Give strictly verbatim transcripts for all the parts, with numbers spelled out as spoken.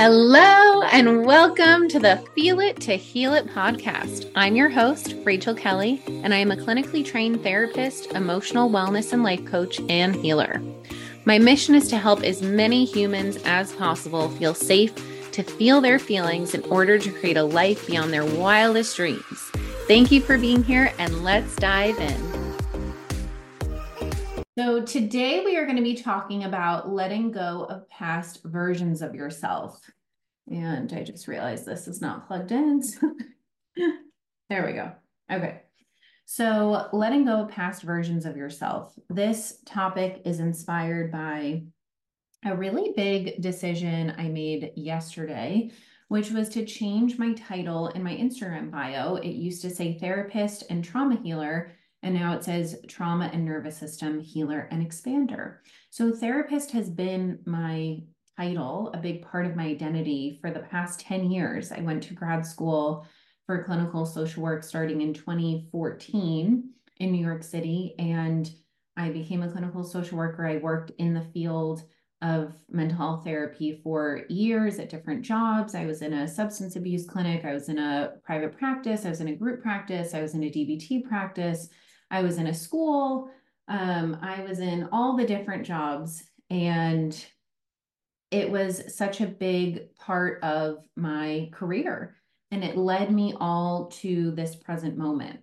Hello and welcome to the Feel It to Heal It podcast. I'm your host, Rachel Kelly, and I am a clinically trained therapist, emotional wellness and life coach, and healer. My mission is to help as many humans as possible feel safe to feel their feelings in order to create a life beyond their wildest dreams. Thank you for being here and let's dive in. So today we are going to be talking about letting go of past versions of yourself. And I just realized this is not plugged in. So there we go. Okay. So letting go of past versions of yourself. This topic is inspired by a really big decision I made yesterday, which was to change my title in my Instagram bio. It used to say therapist and trauma healer, and now it says trauma and nervous system healer and expander. So therapist has been my title, a big part of my identity for the past ten years. I went to grad school for clinical social work starting in twenty fourteen in New York City, and I became a clinical social worker. I worked in the field of mental health therapy for years at different jobs. I was in a substance abuse clinic. I was in a private practice. I was in a group practice. I was in a D B T practice. I was in a school, um, I was in all the different jobs, and it was such a big part of my career, and it led me all to this present moment.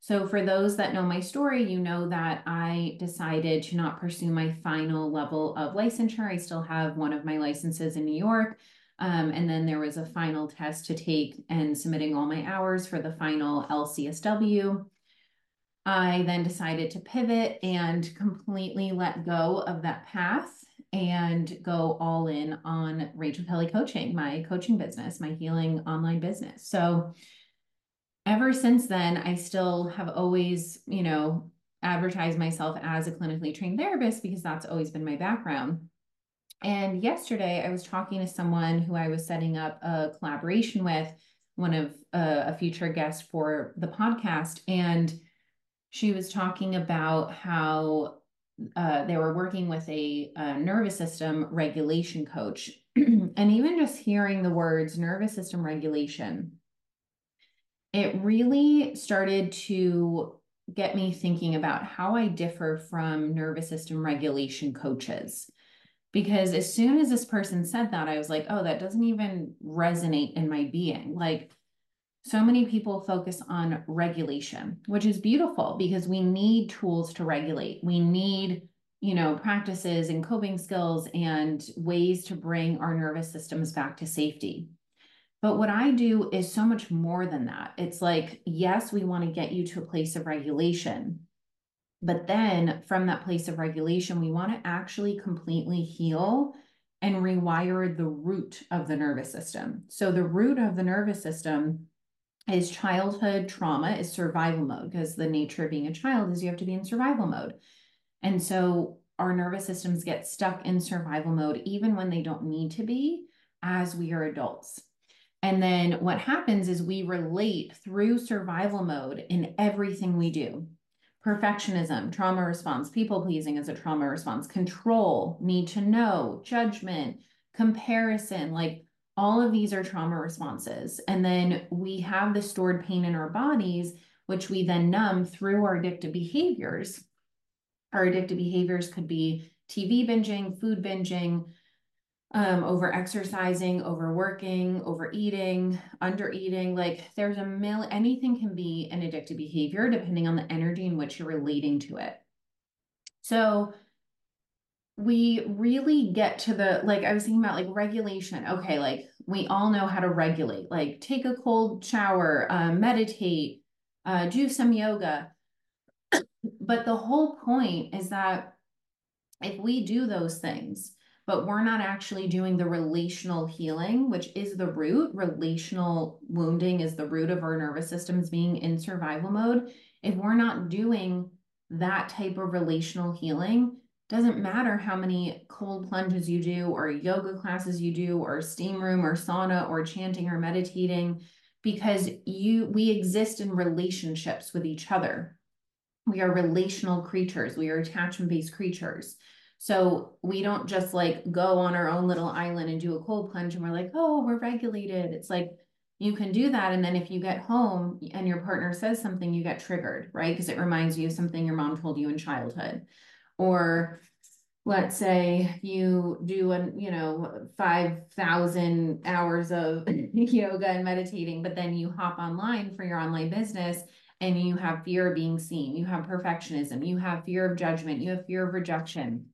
So for those that know my story, you know that I decided to not pursue my final level of licensure. I still have one of my licenses in New York, um, and then there was a final test to take and submitting all my hours for the final L C S W. I then decided to pivot and completely let go of that path and go all in on Rachel Kelly Coaching, my coaching business, my healing online business. So ever since then, I still have always, you know, advertised myself as a clinically trained therapist because that's always been my background. And yesterday I was talking to someone who I was setting up a collaboration with, one of uh, a future guest for the podcast, and she was talking about how uh, they were working with a, a nervous system regulation coach. And even just hearing the words nervous system regulation, it really started to get me thinking about how I differ from nervous system regulation coaches. Because as soon as this person said that, I was like, oh, that doesn't even resonate in my being. Like, so many people focus on regulation, which is beautiful because we need tools to regulate. We need, you know, practices and coping skills and ways to bring our nervous systems back to safety. But what I do is so much more than that. It's like, yes, we want to get you to a place of regulation, but then from that place of regulation, we want to actually completely heal and rewire the root of the nervous system. So the root of the nervous system is childhood trauma, is survival mode, because the nature of being a child is you have to be in survival mode. And so our nervous systems get stuck in survival mode, even when they don't need to be, as we are adults. And then what happens is we relate through survival mode in everything we do. Perfectionism, trauma response, people pleasing is a trauma response, control, need to know, judgment, comparison, like all of these are trauma responses. And then we have the stored pain in our bodies, which we then numb through our addictive behaviors. Our addictive behaviors could be T V binging, food binging, um, over exercising, overworking, overeating, undereating. Like there's a mil, anything can be an addictive behavior depending on the energy in which you're relating to it. So we really get to the, like I was thinking about like regulation. Okay. Like we all know how to regulate, like take a cold shower, uh, meditate, uh, do some yoga. But the whole point is that if we do those things, but we're not actually doing the relational healing, which is the root, relational wounding is the root of our nervous systems being in survival mode. If we're not doing that type of relational healing, doesn't matter how many cold plunges you do or yoga classes you do or steam room or sauna or chanting or meditating, because you we exist in relationships with each other. We are relational creatures. We are attachment-based creatures. So we don't just like go on our own little island and do a cold plunge and we're like, oh, we're regulated. It's like, you can do that. And then if you get home and your partner says something, you get triggered, right? Because it reminds you of something your mom told you in childhood. Or let's say you do, an, you know, five thousand hours of yoga and meditating, but then you hop online for your online business and you have fear of being seen. You have perfectionism. You have fear of judgment. You have fear of rejection.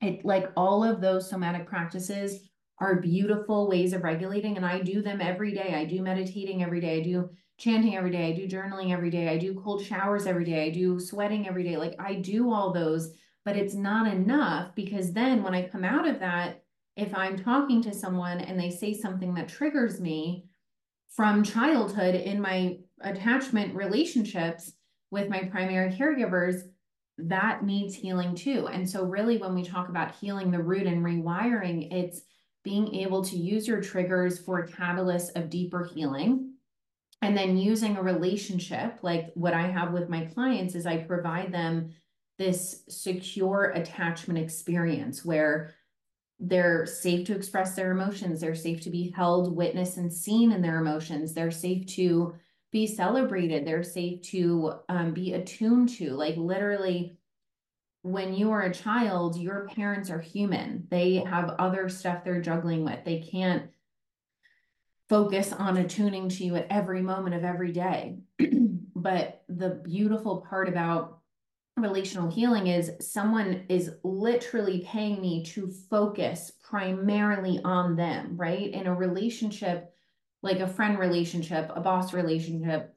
It, like, all of those somatic practices are beautiful ways of regulating. And I do them every day. I do meditating every day. I do chanting every day. I do journaling every day. I do cold showers every day. I do sweating every day. Like, I do all those, but it's not enough, because then when I come out of that, if I'm talking to someone and they say something that triggers me from childhood in my attachment relationships with my primary caregivers, that needs healing too. And so really, when we talk about healing the root and rewiring, it's being able to use your triggers for a catalyst of deeper healing, and then using a relationship. Like what I have with my clients is I provide them this secure attachment experience where they're safe to express their emotions. They're safe to be held, witnessed, and seen in their emotions. They're safe to be celebrated. They're safe to um, be attuned to. Like, literally, when you are a child, your parents are human. They have other stuff they're juggling with. They can't focus on attuning to you at every moment of every day. But the beautiful part about relational healing is someone is literally paying me to focus primarily on them, right? In a relationship, like a friend relationship, a boss relationship,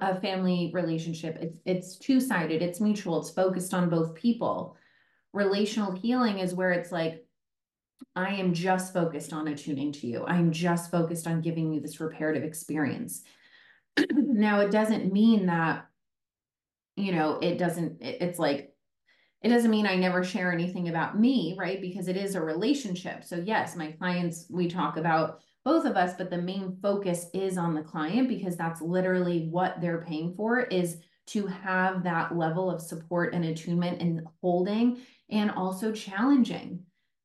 a family relationship, it's, it's two-sided, it's mutual, it's focused on both people. Relational healing is where it's like, I am just focused on attuning to you. I'm just focused on giving you this reparative experience. Now, it doesn't mean that, you know, it doesn't, it, it's like, it doesn't mean I never share anything about me, right? Because it is a relationship. So yes, my clients, we talk about both of us, but the main focus is on the client, because that's literally what they're paying for, is to have that level of support and attunement and holding, and also challenging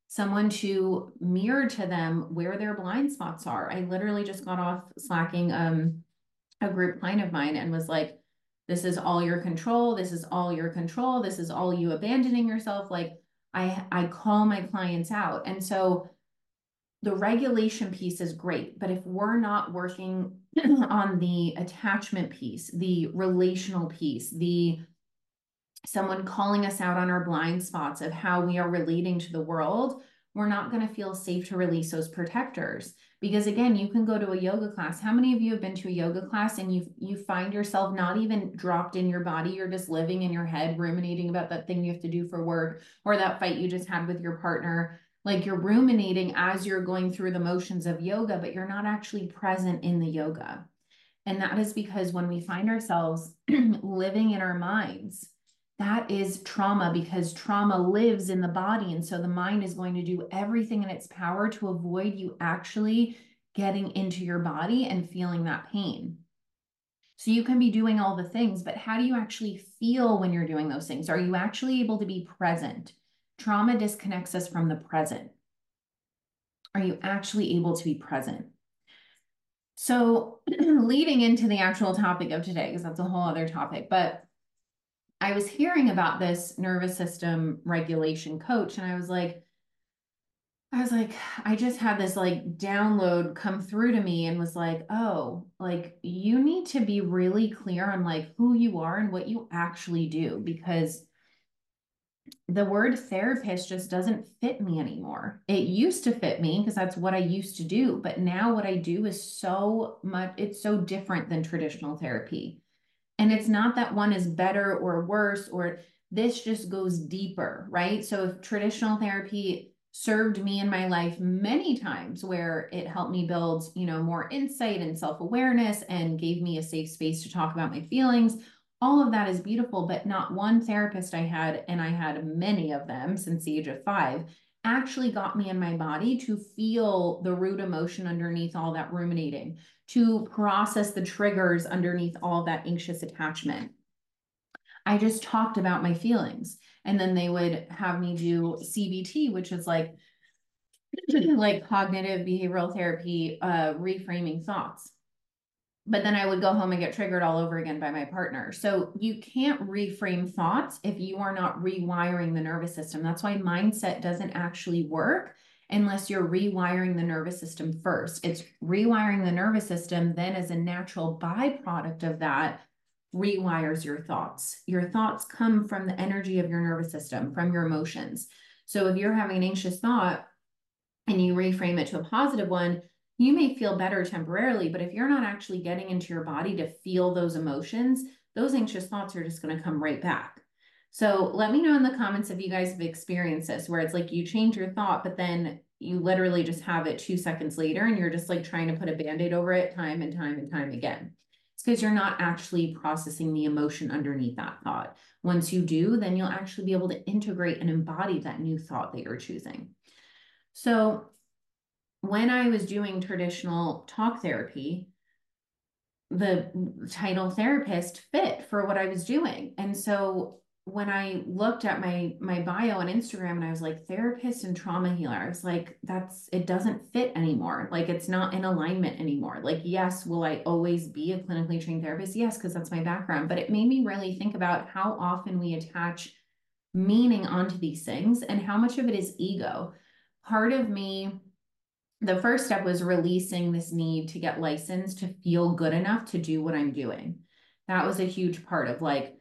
someone to mirror to them where their blind spots are. I literally just got off Slacking um, a group client of mine and was like, this is all your control. This is all your control. This is all you abandoning yourself. Like, I, I call my clients out. And so the regulation piece is great, but if we're not working on the attachment piece, the relational piece, the someone calling us out on our blind spots of how we are relating to the world, we're not going to feel safe to release those protectors. Because again, you can go to a yoga class. How many of you have been to a yoga class and you you find yourself not even dropped in your body? You're just living in your head, ruminating about that thing you have to do for work, or that fight you just had with your partner. Like, you're ruminating as you're going through the motions of yoga, but you're not actually present in the yoga. And that is because when we find ourselves living in our minds, that is trauma, because trauma lives in the body. And so the mind is going to do everything in its power to avoid you actually getting into your body and feeling that pain. So you can be doing all the things, but how do you actually feel when you're doing those things? Are you actually able to be present? Trauma disconnects us from the present. Are you actually able to be present? So leading into the actual topic of today, because that's a whole other topic, but I was hearing about this nervous system regulation coach, and I was like, I was like, I just had this like download come through to me and was like, oh, like, you need to be really clear on like who you are and what you actually do, because the word therapist just doesn't fit me anymore. It used to fit me because that's what I used to do. But now what I do is so much, it's so different than traditional therapy. And it's not that one is better or worse, or this just goes deeper, right? So if traditional therapy served me in my life many times where it helped me build, you know, more insight and self-awareness and gave me a safe space to talk about my feelings, all of that is beautiful, but not one therapist I had, and I had many of them since the age of five, actually got me in my body to feel the root emotion underneath all that ruminating, to process the triggers underneath all that anxious attachment. I just talked about my feelings. And then they would have me do C B T, which is like, like cognitive behavioral therapy, uh, reframing thoughts. But then I would go home and get triggered all over again by my partner. So you can't reframe thoughts if you are not rewiring the nervous system. That's why mindset doesn't actually work unless you're rewiring the nervous system first. It's rewiring the nervous system, then as a natural byproduct of that, rewires your thoughts. Your thoughts come from the energy of your nervous system, from your emotions. So if you're having an anxious thought and you reframe it to a positive one, you may feel better temporarily, but if you're not actually getting into your body to feel those emotions, those anxious thoughts are just going to come right back. So let me know in the comments if you guys have experienced this, where it's like you change your thought, but then you literally just have it two seconds later and you're just like trying to put a Band-Aid over it time and time and time again. It's because you're not actually processing the emotion underneath that thought. Once you do, then you'll actually be able to integrate and embody that new thought that you're choosing. So when I was doing traditional talk therapy, the title therapist fit for what I was doing. And so when I looked at my, my bio on Instagram and I was like therapist and trauma healer, I was like, that's, it doesn't fit anymore. Like it's not in alignment anymore. Like, yes, will I always be a clinically trained therapist? Yes, because that's my background. But it made me really think about how often we attach meaning onto these things and how much of it is ego. Part of me, the first step was releasing this need to get licensed to feel good enough to do what I'm doing. That was a huge part of like,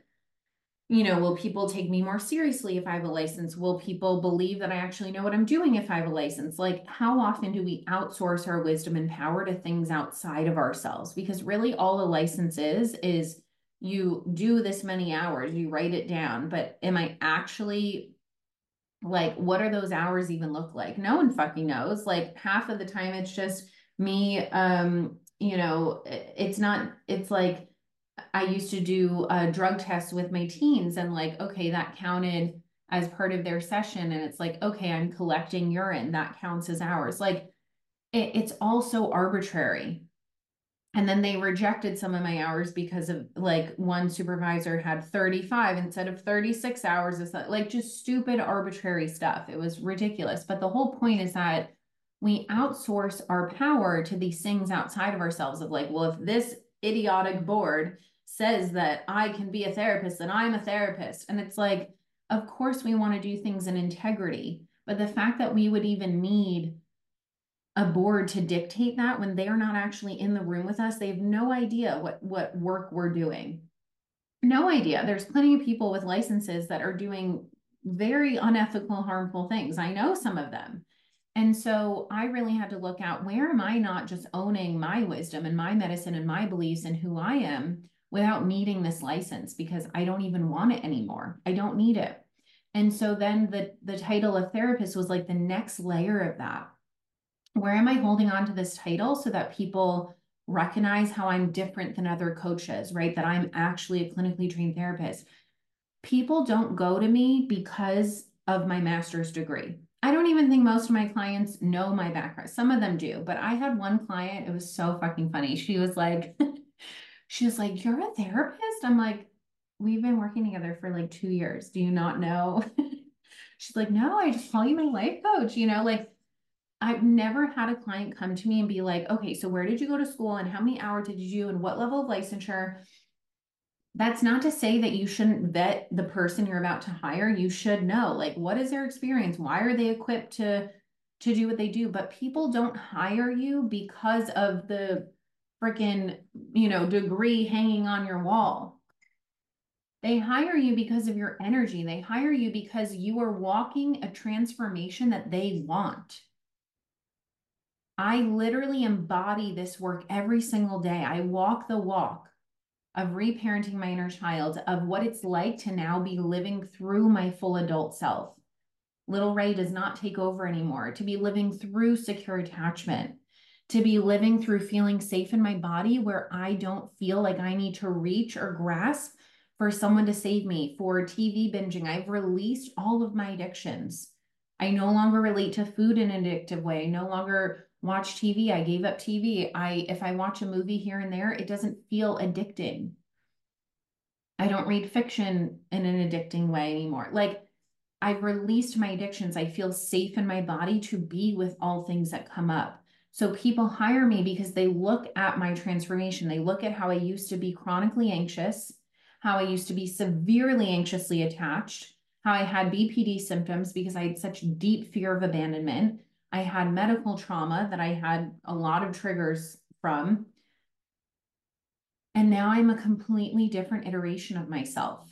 you know, will people take me more seriously if I have a license? Will people believe that I actually know what I'm doing if I have a license? Like, how often do we outsource our wisdom and power to things outside of ourselves? Because really all a license is, is you do this many hours, you write it down, but am I actually... like, what are those hours even look like? No one fucking knows. Like half of the time it's just me, um, you know, it's not, it's like, I used to do a drug test with my teens and like, okay, that counted as part of their session. And it's like, okay, I'm collecting urine. That counts as hours. Like it, it's all so arbitrary. And then they rejected some of my hours because of like one supervisor had thirty-five instead of thirty-six hours of like just stupid arbitrary stuff. It was ridiculous. But the whole point is that we outsource our power to these things outside of ourselves of like, well, if this idiotic board says that I can be a therapist, then I'm a therapist. And it's like, of course we want to do things in integrity, but the fact that we would even need a board to dictate that when they are not actually in the room with us, they have no idea what, what work we're doing. No idea. There's plenty of people with licenses that are doing very unethical, harmful things. I know some of them. And so I really had to look at where am I not just owning my wisdom and my medicine and my beliefs and who I am without needing this license because I don't even want it anymore. I don't need it. And so then the, the title of therapist was like the next layer of that. Where am I holding on to this title so that people recognize how I'm different than other coaches, right? That I'm actually a clinically trained therapist. People don't go to me because of my master's degree. I don't even think most of my clients know my background. Some of them do, but I had one client, it was so fucking funny. She was like, she was like, you're a therapist? I'm like, we've been working together for like two years. Do you not know? She's like, no, I just call you my life coach. You know, like, I've never had a client come to me and be like, okay, so where did you go to school and how many hours did you do and what level of licensure? That's not to say that you shouldn't vet the person you're about to hire. You should know, like, what is their experience? Why are they equipped to, to do what they do? But people don't hire you because of the freaking, you know, degree hanging on your wall. They hire you because of your energy. They hire you because you are walking a transformation that they want. I literally embody this work every single day. I walk the walk of reparenting my inner child, of what it's like to now be living through my full adult self. Little Ray does not take over anymore. To be living through secure attachment, to be living through feeling safe in my body where I don't feel like I need to reach or grasp for someone to save me, for T V binging. I've released all of my addictions. I no longer relate to food in an addictive way. I no longer watch T V. I gave up T V. I, if I watch a movie here and there, it doesn't feel addicting. I don't read fiction in an addicting way anymore. Like I've released my addictions. I feel safe in my body to be with all things that come up. So people hire me because they look at my transformation. They look at how I used to be chronically anxious, how I used to be severely anxiously attached, how I had B P D symptoms because I had such deep fear of abandonment. I had medical trauma that I had a lot of triggers from. And now I'm a completely different iteration of myself.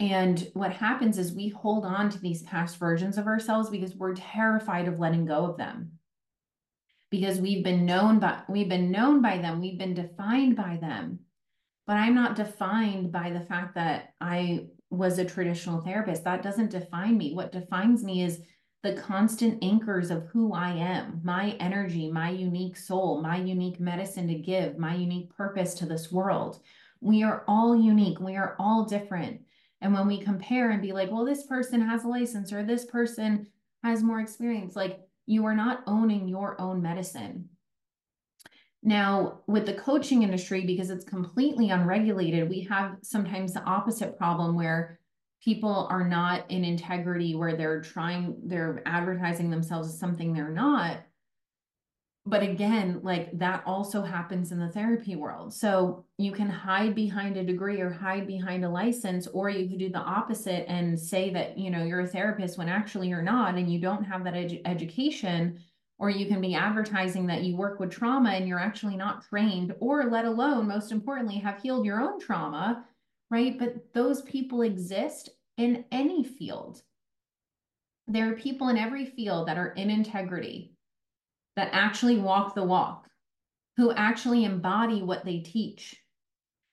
And what happens is we hold on to these past versions of ourselves because we're terrified of letting go of them. Because we've been known by, we've been known by them. We've been defined by them. But I'm not defined by the fact that I was a traditional therapist. That doesn't define me. What defines me is the constant anchors of who I am, my energy, my unique soul, my unique medicine to give, my unique purpose to this world. We are all unique. We are all different. And when we compare and be like, well, this person has a license or this person has more experience, like, you are not owning your own medicine. Now, with the coaching industry, because it's completely unregulated, we have sometimes the opposite problem where people are not in integrity, where they're trying, they're advertising themselves as something they're not. But again, like, that also happens in the therapy world. So you can hide behind a degree or hide behind a license, or you could do the opposite and say that, you know, you're a therapist when actually you're not, and you don't have that edu- education, or you can be advertising that you work with trauma and you're actually not trained, or let alone, most importantly, have healed your own trauma, right? But those people exist in any field. There are people in every field that are in integrity, that actually walk the walk, who actually embody what they teach.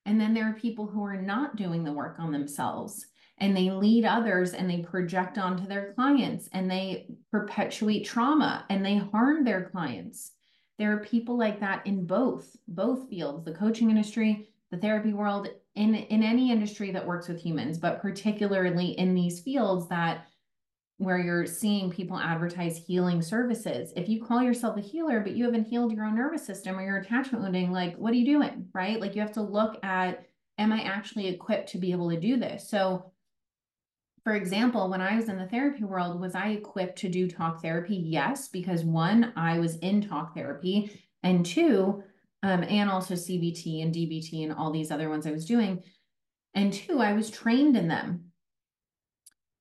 And then there are people who are not doing the work on themselves, and they lead others, and they project onto their clients, and they perpetuate trauma, and they harm their clients. There are people like that in both, both fields, the coaching industry, the therapy world, in, in any industry that works with humans, but particularly in these fields that where you're seeing people advertise healing services. If you call yourself a healer, but you haven't healed your own nervous system or your attachment wounding, like, what are you doing, right? Like, you have to look at, am I actually equipped to be able to do this? So for example, when I was in the therapy world, was I equipped to do talk therapy? Yes, because one, I was in talk therapy, and two, um, and also C B T and D B T and all these other ones I was doing. And two, I was trained in them.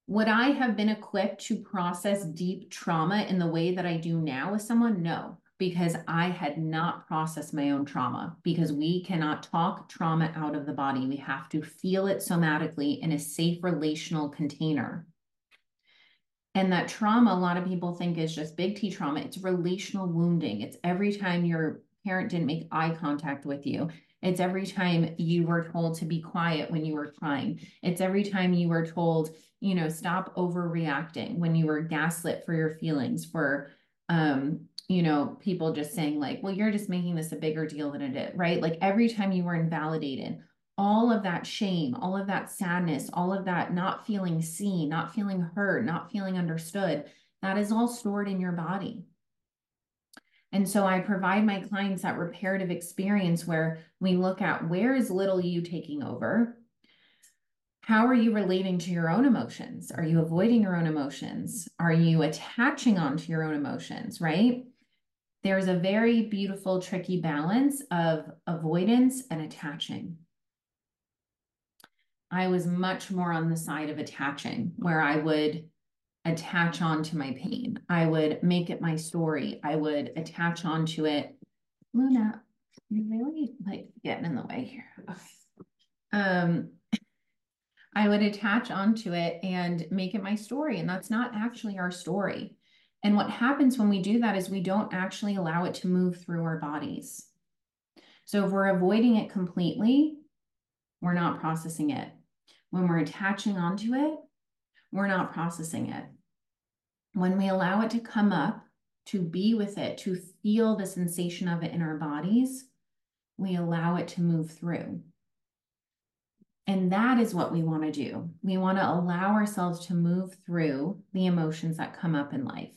Would I have been equipped to process deep trauma in the way that I do now with someone? No, because I had not processed my own trauma, because we cannot talk trauma out of the body. We have to feel it somatically in a safe relational container. And that trauma, a lot of people think, is just big T trauma. It's relational wounding. It's every time your parent didn't make eye contact with you. It's every time you were told to be quiet when you were crying. It's every time you were told, you know, stop overreacting, when you were gaslit for your feelings, for, um, you know, people just saying like, well, you're just making this a bigger deal than it is, right? Like, every time you were invalidated, all of that shame, all of that sadness, all of that not feeling seen, not feeling heard, not feeling understood, that is all stored in your body. And so I provide my clients that reparative experience where we look at, where is little you taking over? How are you relating to your own emotions? Are you avoiding your own emotions? Are you attaching onto your own emotions, right? There's a very beautiful, tricky balance of avoidance and attaching. I was much more on the side of attaching, where I would attach on to my pain. I would make it my story. I would attach onto it. Luna, you're really like getting in the way here. Okay. Um, I would attach onto it and make it my story. And that's not actually our story. And what happens when we do that is we don't actually allow it to move through our bodies. So if we're avoiding it completely, we're not processing it. When we're attaching onto it, we're not processing it. When we allow it to come up, to be with it, to feel the sensation of it in our bodies, we allow it to move through. And that is what we want to do. We want to allow ourselves to move through the emotions that come up in life.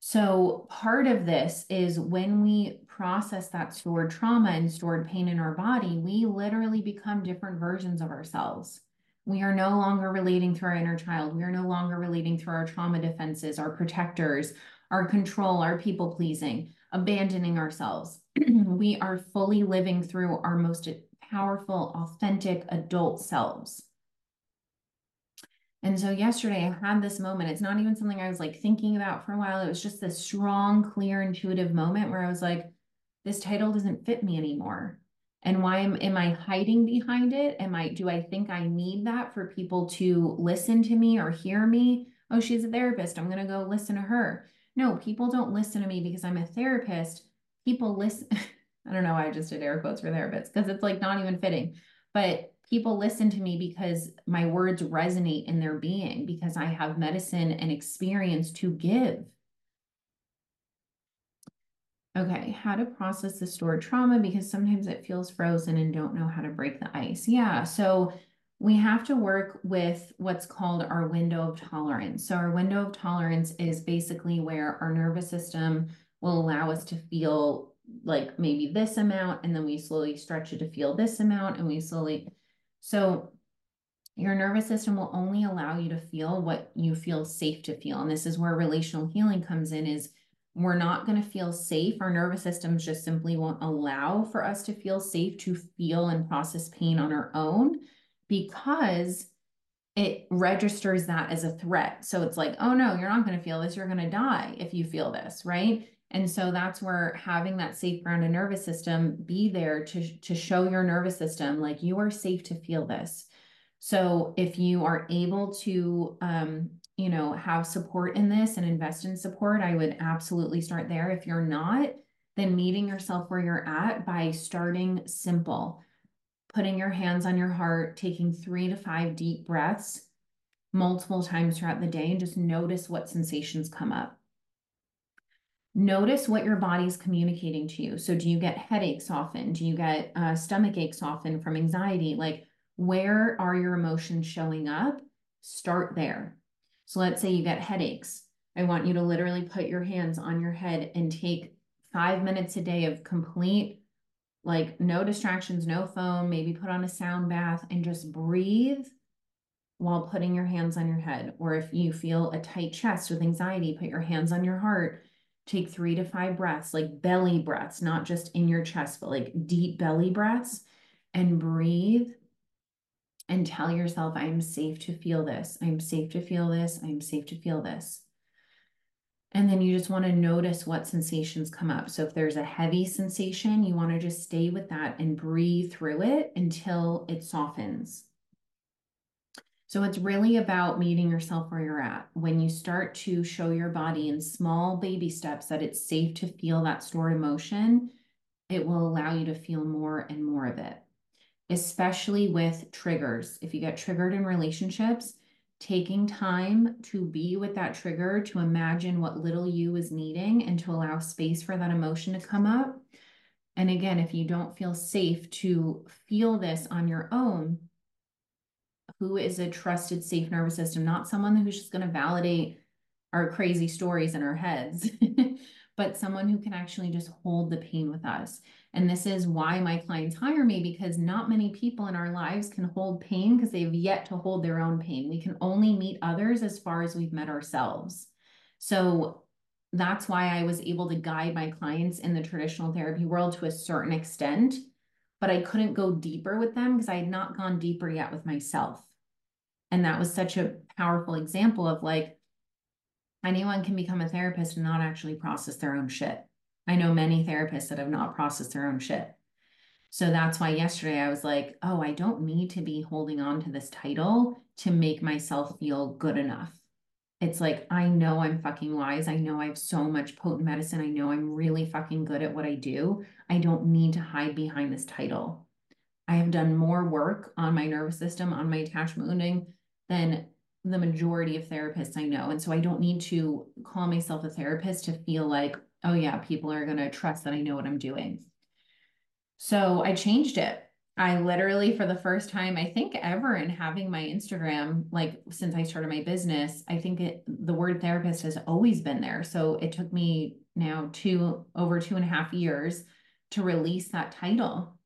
So part of this is when we process that stored trauma and stored pain in our body, we literally become different versions of ourselves. We are no longer relating through our inner child. We are no longer relating through our trauma defenses, our protectors, our control, our people pleasing, abandoning ourselves. We are fully living through our most powerful, authentic adult selves. And so yesterday I had this moment. It's not even something I was like thinking about for a while. It was just this strong, clear, intuitive moment where I was like, this title doesn't fit me anymore. And why am, am I hiding behind it? Am I, do I think I need that for people to listen to me or hear me? Oh, she's a therapist. I'm going to go listen to her. No, people don't listen to me because I'm a therapist. People listen. I don't know why I just did air quotes for therapists because it's like not even fitting, but people listen to me because my words resonate in their being, because I have medicine and experience to give. Okay, how to process the stored trauma, because sometimes it feels frozen and don't know how to break the ice. Yeah, so we have to work with what's called our window of tolerance. So our window of tolerance is basically where our nervous system will allow us to feel like maybe this amount, and then we slowly stretch it to feel this amount, and we slowly... So your nervous system will only allow you to feel what you feel safe to feel. And this is where relational healing comes in, is we're not going to feel safe. Our nervous systems just simply won't allow for us to feel safe to feel and process pain on our own, because it registers that as a threat. So it's like, oh no, you're not going to feel this. You're going to die if you feel this, right? And so that's where having that safe grounded nervous system be there to, to show your nervous system, like, you are safe to feel this. So if you are able to, um, you know, have support in this and invest in support, I would absolutely start there. If you're not, then meeting yourself where you're at by starting simple, putting your hands on your heart, taking three to five deep breaths multiple times throughout the day, and just notice what sensations come up. Notice what your body's communicating to you. So do you get headaches often? Do you get uh, stomach aches often from anxiety? Like, where are your emotions showing up? Start there. So let's say you get headaches. I want you to literally put your hands on your head and take five minutes a day of complete, like, no distractions, no phone, maybe put on a sound bath and just breathe while putting your hands on your head. Or if you feel a tight chest with anxiety, put your hands on your heart. Take three to five breaths, like belly breaths, not just in your chest, but like deep belly breaths, and breathe and tell yourself, I am safe to feel this. I'm safe to feel this. I'm safe to feel this. And then you just want to notice what sensations come up. So if there's a heavy sensation, you want to just stay with that and breathe through it until it softens. So it's really about meeting yourself where you're at. When you start to show your body in small baby steps that it's safe to feel that stored emotion, it will allow you to feel more and more of it, especially with triggers. If you get triggered in relationships, taking time to be with that trigger, to imagine what little you is needing, and to allow space for that emotion to come up. And again, if you don't feel safe to feel this on your own, who is a trusted, safe nervous system, not someone who's just going to validate our crazy stories in our heads, but someone who can actually just hold the pain with us. And this is why my clients hire me, because not many people in our lives can hold pain because they've yet to hold their own pain. We can only meet others as far as we've met ourselves. So that's why I was able to guide my clients in the traditional therapy world to a certain extent, but I couldn't go deeper with them because I had not gone deeper yet with myself. And that was such a powerful example of, like, anyone can become a therapist and not actually process their own shit. I know many therapists that have not processed their own shit. So that's why yesterday I was like, oh, I don't need to be holding on to this title to make myself feel good enough. It's like, I know I'm fucking wise. I know I have so much potent medicine. I know I'm really fucking good at what I do. I don't need to hide behind this title. I have done more work on my nervous system, on my attachment wounding, than the majority of therapists I know. And so I don't need to call myself a therapist to feel like, oh yeah, people are going to trust that I know what I'm doing. So I changed it. I literally, for the first time, I think ever in having my Instagram, like since I started my business, I think it, the word therapist has always been there. So it took me now two, over two and a half years to release that title.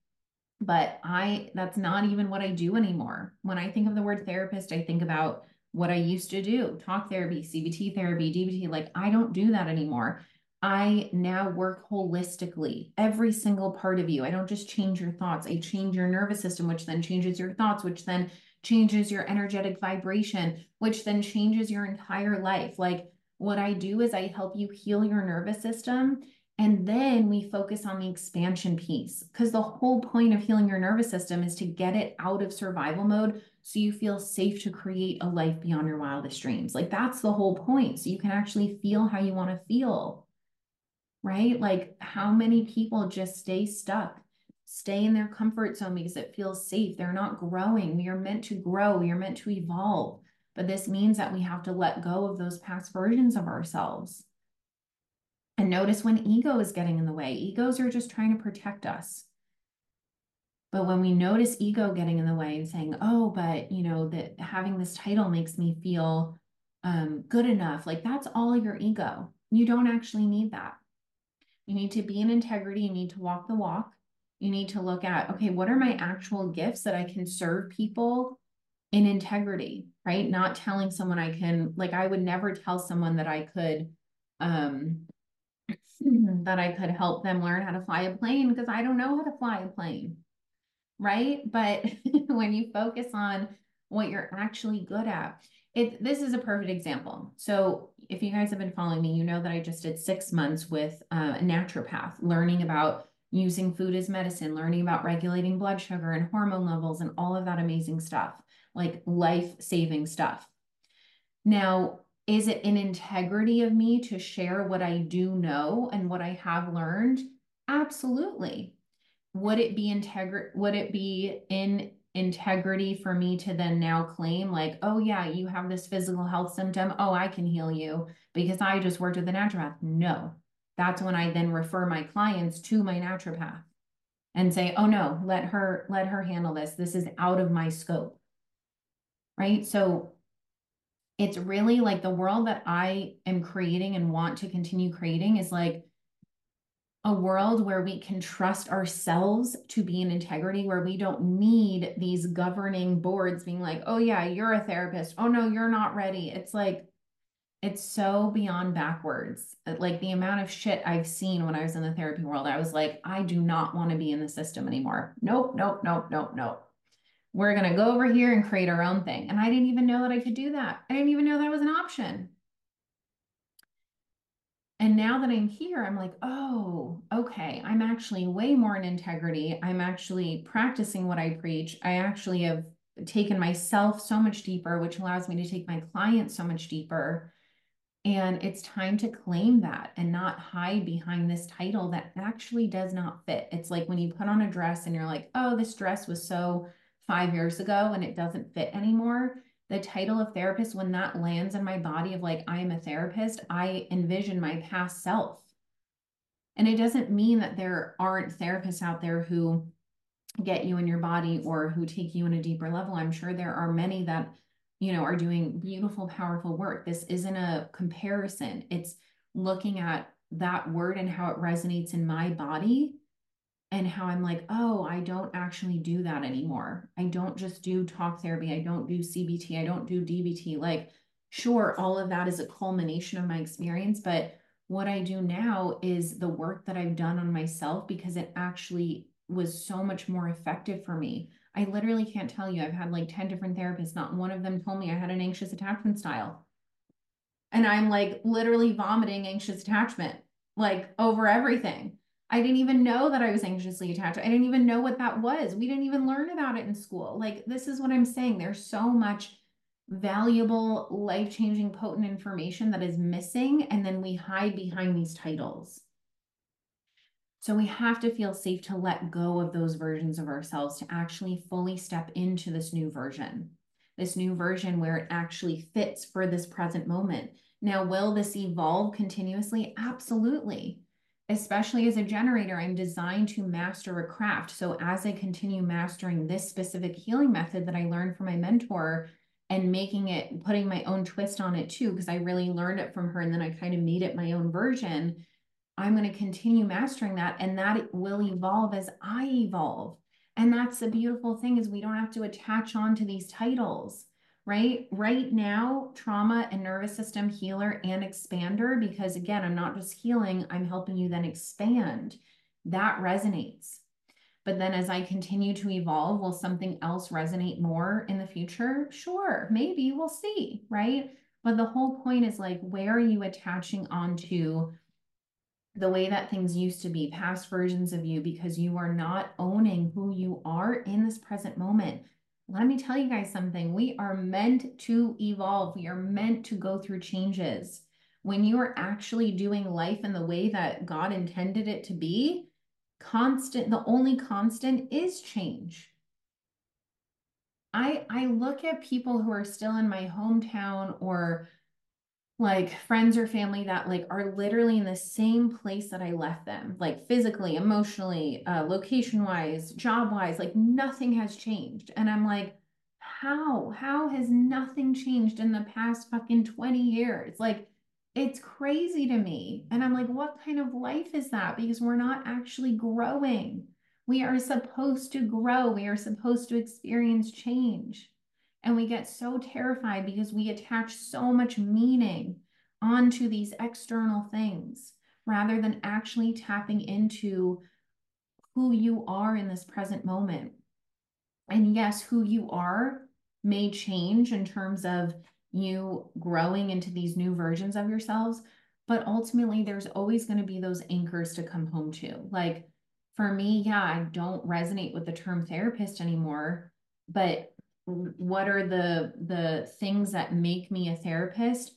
But I, that's not even what I do anymore. When I think of the word therapist, I think about what I used to do, talk therapy, C B T therapy, D B T. Like, I don't do that anymore. I now work holistically, every single part of you. I don't just change your thoughts. I change your nervous system, which then changes your thoughts, which then changes your energetic vibration, which then changes your entire life. Like, what I do is I help you heal your nervous system. And then we focus on the expansion piece, because the whole point of healing your nervous system is to get it out of survival mode so you feel safe to create a life beyond your wildest dreams. Like, that's the whole point. So you can actually feel how you want to feel, right? Like, how many people just stay stuck, stay in their comfort zone because it feels safe? They're not growing. We are meant to grow. We are meant to evolve. But this means that we have to let go of those past versions of ourselves. And notice when ego is getting in the way. Egos are just trying to protect us. But when we notice ego getting in the way and saying, oh, but you know, that having this title makes me feel um, good enough, like, that's all your ego. You don't actually need that. You need to be in integrity. You need to walk the walk. You need to look at, okay, what are my actual gifts that I can serve people in integrity, right? Not telling someone I can, like, I would never tell someone that I could, um, that I could help them learn how to fly a plane, because I don't know how to fly a plane, right? But when you focus on what you're actually good at, it, this is a perfect example. So if you guys have been following me, you know that I just did six months with uh, a naturopath, learning about using food as medicine, learning about regulating blood sugar and hormone levels and all of that amazing stuff, like life-saving stuff. Now, is it an integrity of me to share what I do know and what I have learned? Absolutely. Would it be integrity? Would it be in integrity for me to then now claim, like, oh yeah, you have this physical health symptom, oh, I can heal you because I just worked with a naturopath? No. That's when I then refer my clients to my naturopath and say, oh no, let her, let her handle this. This is out of my scope, right? So it's really like the world that I am creating and want to continue creating is like a world where we can trust ourselves to be in integrity, where we don't need these governing boards being like, oh yeah, you're a therapist. Oh no, you're not ready. It's like, it's so beyond backwards. Like, the amount of shit I've seen when I was in the therapy world, I was like, I do not want to be in the system anymore. Nope, nope, nope, nope, nope. We're going to go over here and create our own thing. And I didn't even know that I could do that. I didn't even know that was an option. And now that I'm here, I'm like, oh, okay, I'm actually way more in integrity. I'm actually practicing what I preach. I actually have taken myself so much deeper, which allows me to take my clients so much deeper. And it's time to claim that and not hide behind this title that actually does not fit. It's like when you put on a dress and you're like, oh, this dress was so five years ago and it doesn't fit anymore. The title of therapist, when that lands in my body of like, I am a therapist, I envision my past self. And it doesn't mean that there aren't therapists out there who get you in your body or who take you in a deeper level. I'm sure there are many that, you know, are doing beautiful, powerful work. This isn't a comparison. It's looking at that word and how it resonates in my body. And how I'm like, oh, I don't actually do that anymore. I don't just do talk therapy. I don't do C B T. I don't do D B T. Like, sure, all of that is a culmination of my experience. But what I do now is the work that I've done on myself, because it actually was so much more effective for me. I literally can't tell you. I've had like ten different therapists. Not one of them told me I had an anxious attachment style. And I'm like literally vomiting anxious attachment, like over everything. I didn't even know that I was anxiously attached. I didn't even know what that was. We didn't even learn about it in school. Like, this is what I'm saying. There's so much valuable, life-changing, potent information that is missing. And then we hide behind these titles. So we have to feel safe to let go of those versions of ourselves to actually fully step into this new version, this new version where it actually fits for this present moment. Now, will this evolve continuously? Absolutely. Especially as a generator, I'm designed to master a craft. So as I continue mastering this specific healing method that I learned from my mentor and making it, putting my own twist on it too, because I really learned it from her and then I kind of made it my own version, I'm going to continue mastering that. And that will evolve as I evolve. And that's the beautiful thing, is we don't have to attach on to these titles, right? Right now, trauma and nervous system healer and expander, because again, I'm not just healing, I'm helping you then expand. That resonates. But then as I continue to evolve, will something else resonate more in the future? Sure, maybe, we'll see, right? But the whole point is like, where are you attaching onto the way that things used to be, past versions of you, because you are not owning who you are in this present moment. Let me tell you guys something. We are meant to evolve. We are meant to go through changes. When you are actually doing life in the way that God intended it to be, constant, the only constant is change. I, I look at people who are still in my hometown, or like friends or family that like are literally in the same place that I left them, like physically, emotionally, uh, location-wise, job-wise, like nothing has changed. And I'm like, how, how has nothing changed in the past fucking twenty years? Like, it's crazy to me. And I'm like, what kind of life is that? Because we're not actually growing. We are supposed to grow. We are supposed to experience change. And we get so terrified because we attach so much meaning onto these external things rather than actually tapping into who you are in this present moment. And yes, who you are may change in terms of you growing into these new versions of yourselves, but ultimately there's always going to be those anchors to come home to. Like for me, yeah, I don't resonate with the term therapist anymore, but what are the the things that make me a therapist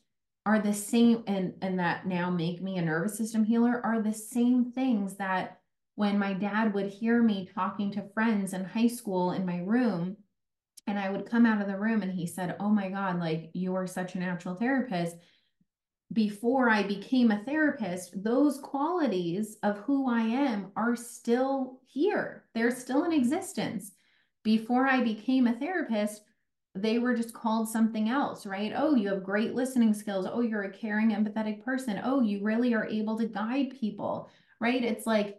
are the same, and and that now make me a nervous system healer are the same things that when my dad would hear me talking to friends in high school in my room, and I would come out of the room and he said, oh my God, like you are such a natural therapist. Before I became a therapist, those qualities of who I am are still here. They're still in existence. Before I became a therapist, they were just called something else, right? Oh, you have great listening skills. Oh, you're a caring, empathetic person. Oh, you really are able to guide people, right? It's like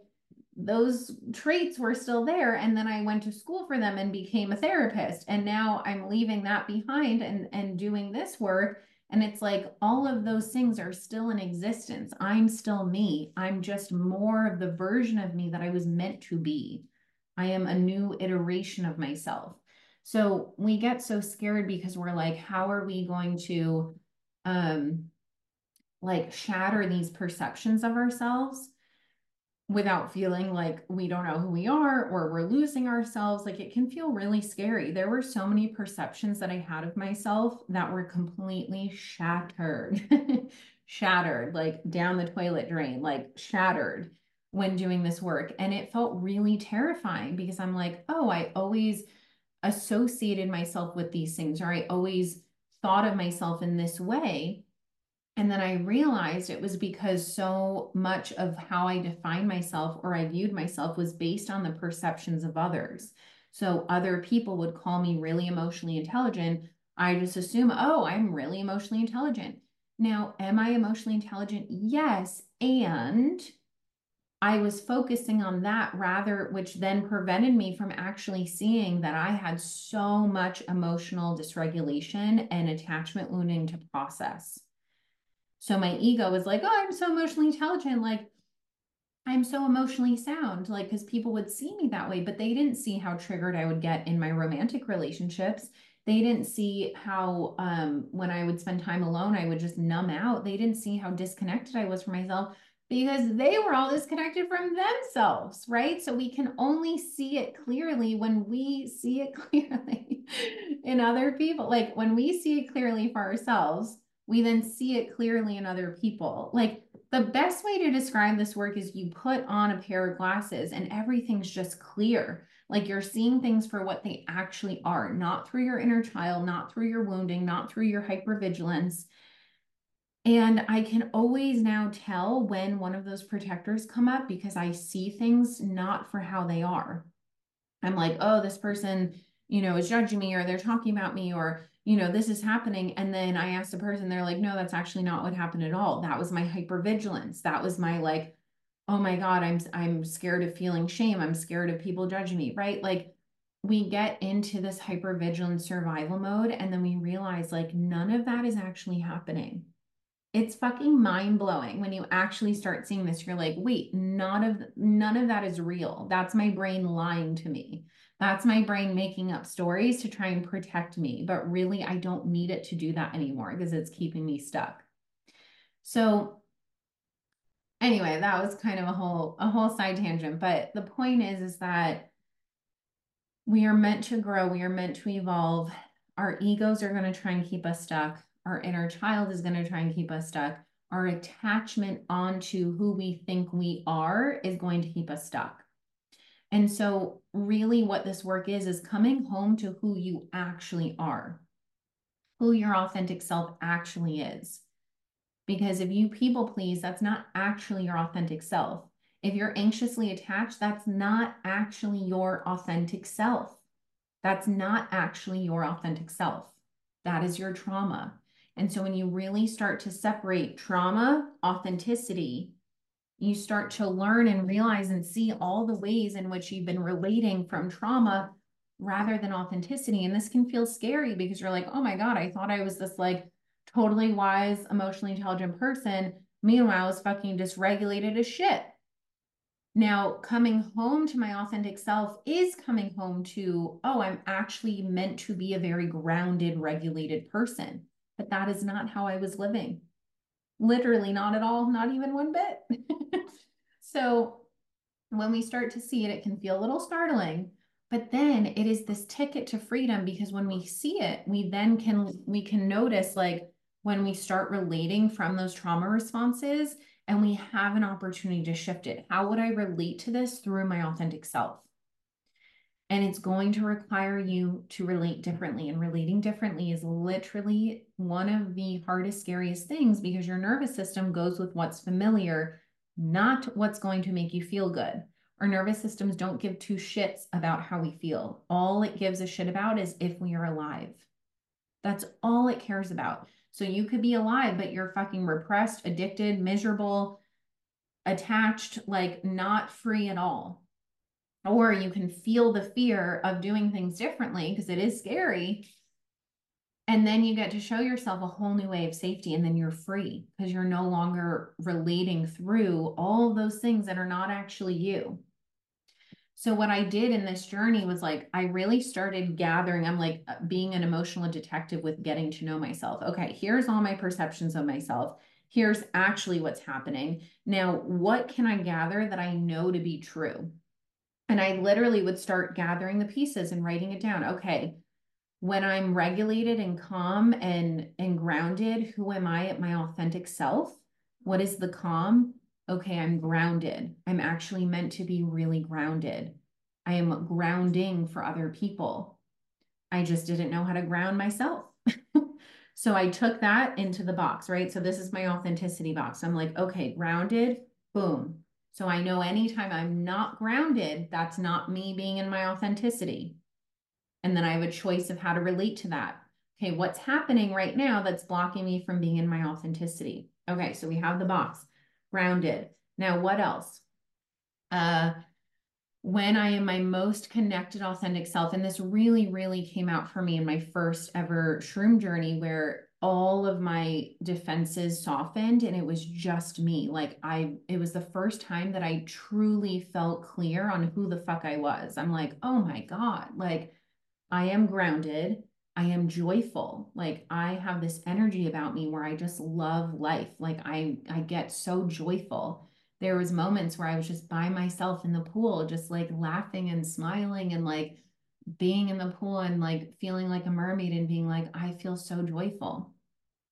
those traits were still there. And then I went to school for them and became a therapist. And now I'm leaving that behind and, and doing this work. And it's like all of those things are still in existence. I'm still me. I'm just more of the version of me that I was meant to be. I am a new iteration of myself. So we get so scared because we're like, how are we going to um, like shatter these perceptions of ourselves without feeling like we don't know who we are or we're losing ourselves? Like it can feel really scary. There were so many perceptions that I had of myself that were completely shattered, shattered, like down the toilet drain, like shattered when doing this work. And it felt really terrifying because I'm like, oh, I always associated myself with these things, or I always thought of myself in this way. And then I realized it was because so much of how I defined myself or I viewed myself was based on the perceptions of others. So other people would call me really emotionally intelligent. I just assume, oh, I'm really emotionally intelligent. Now, am I emotionally intelligent? Yes. And I was focusing on that rather, which then prevented me from actually seeing that I had so much emotional dysregulation and attachment wounding to process. So my ego was like, oh, I'm so emotionally intelligent. Like I'm so emotionally sound, like, because people would see me that way, but they didn't see how triggered I would get in my romantic relationships. They didn't see how, um, when I would spend time alone, I would just numb out. They didn't see how disconnected I was from myself, because they were all disconnected from themselves, right? So we can only see it clearly when we see it clearly in other people. Like when we see it clearly for ourselves, we then see it clearly in other people. Like the best way to describe this work is you put on a pair of glasses and everything's just clear. Like you're seeing things for what they actually are, not through your inner child, not through your wounding, not through your hypervigilance. And I can always now tell when one of those protectors come up because I see things not for how they are. I'm like, oh, this person, you know, is judging me, or they're talking about me, or, you know, this is happening. And then I asked the person, they're like, no, that's actually not what happened at all. That was my hypervigilance. That was my like, oh my God, I'm, I'm scared of feeling shame. I'm scared of people judging me, right? Like we get into this hypervigilant survival mode, and then we realize like none of that is actually happening. It's fucking mind blowing when you actually start seeing this. You're like, wait, none of none of that is real. That's my brain lying to me. That's my brain making up stories to try and protect me. But really, I don't need it to do that anymore because it's keeping me stuck. So anyway, that was kind of a whole a whole side tangent. But the point is, is that we are meant to grow. We are meant to evolve. Our egos are going to try and keep us stuck. Our inner child is going to try and keep us stuck. Our attachment onto who we think we are is going to keep us stuck. And so really what this work is, is coming home to who you actually are, who your authentic self actually is. Because if you people please, that's not actually your authentic self. If you're anxiously attached, that's not actually your authentic self. That's not actually your authentic self. That is your trauma. And so when you really start to separate trauma, authenticity, you start to learn and realize and see all the ways in which you've been relating from trauma rather than authenticity. And this can feel scary because you're like, oh my God, I thought I was this like totally wise, emotionally intelligent person. Meanwhile, I was fucking dysregulated as shit. Now, coming home to my authentic self is coming home to, oh, I'm actually meant to be a very grounded, regulated person. But that is not how I was living. Literally not at all, not even one bit. So when we start to see it, it can feel a little startling, but then it is this ticket to freedom, because when we see it, we then can, we can notice like when we start relating from those trauma responses, and we have an opportunity to shift it. How would I relate to this through my authentic self? And it's going to require you to relate differently. And relating differently is literally one of the hardest, scariest things, because your nervous system goes with what's familiar, not what's going to make you feel good. Our nervous systems don't give two shits about how we feel. All it gives a shit about is if we are alive. That's all it cares about. So you could be alive, but you're fucking repressed, addicted, miserable, attached, like not free at all. Or you can feel the fear of doing things differently because it is scary. And then you get to show yourself a whole new way of safety, and then you're free because you're no longer relating through all those things that are not actually you. So what I did in this journey was like, I really started gathering. I'm like being an emotional detective with getting to know myself. Okay, here's all my perceptions of myself. Here's actually what's happening. Now, what can I gather that I know to be true? And I literally would start gathering the pieces and writing it down. Okay, when I'm regulated and calm and, and grounded, who am I at my authentic self? What is the calm? Okay, I'm grounded. I'm actually meant to be really grounded. I am grounding for other people. I just didn't know how to ground myself. So I took that into the box, right? So this is my authenticity box. I'm like, okay, grounded, boom. So I know anytime I'm not grounded, that's not me being in my authenticity. And then I have a choice of how to relate to that. Okay, what's happening right now that's blocking me from being in my authenticity? Okay, so we have the box. Grounded. Now, what else? Uh, when I am my most connected, authentic self, and this really, really came out for me in my first ever shroom journey, where all of my defenses softened and it was just me. Like I, it was the first time that I truly felt clear on who the fuck I was. I'm like, oh my God, like I am grounded. I am joyful. Like I have this energy about me where I just love life. Like I, I get so joyful. There was moments where I was just by myself in the pool, just like laughing and smiling and like being in the pool and like feeling like a mermaid and being like, I feel so joyful.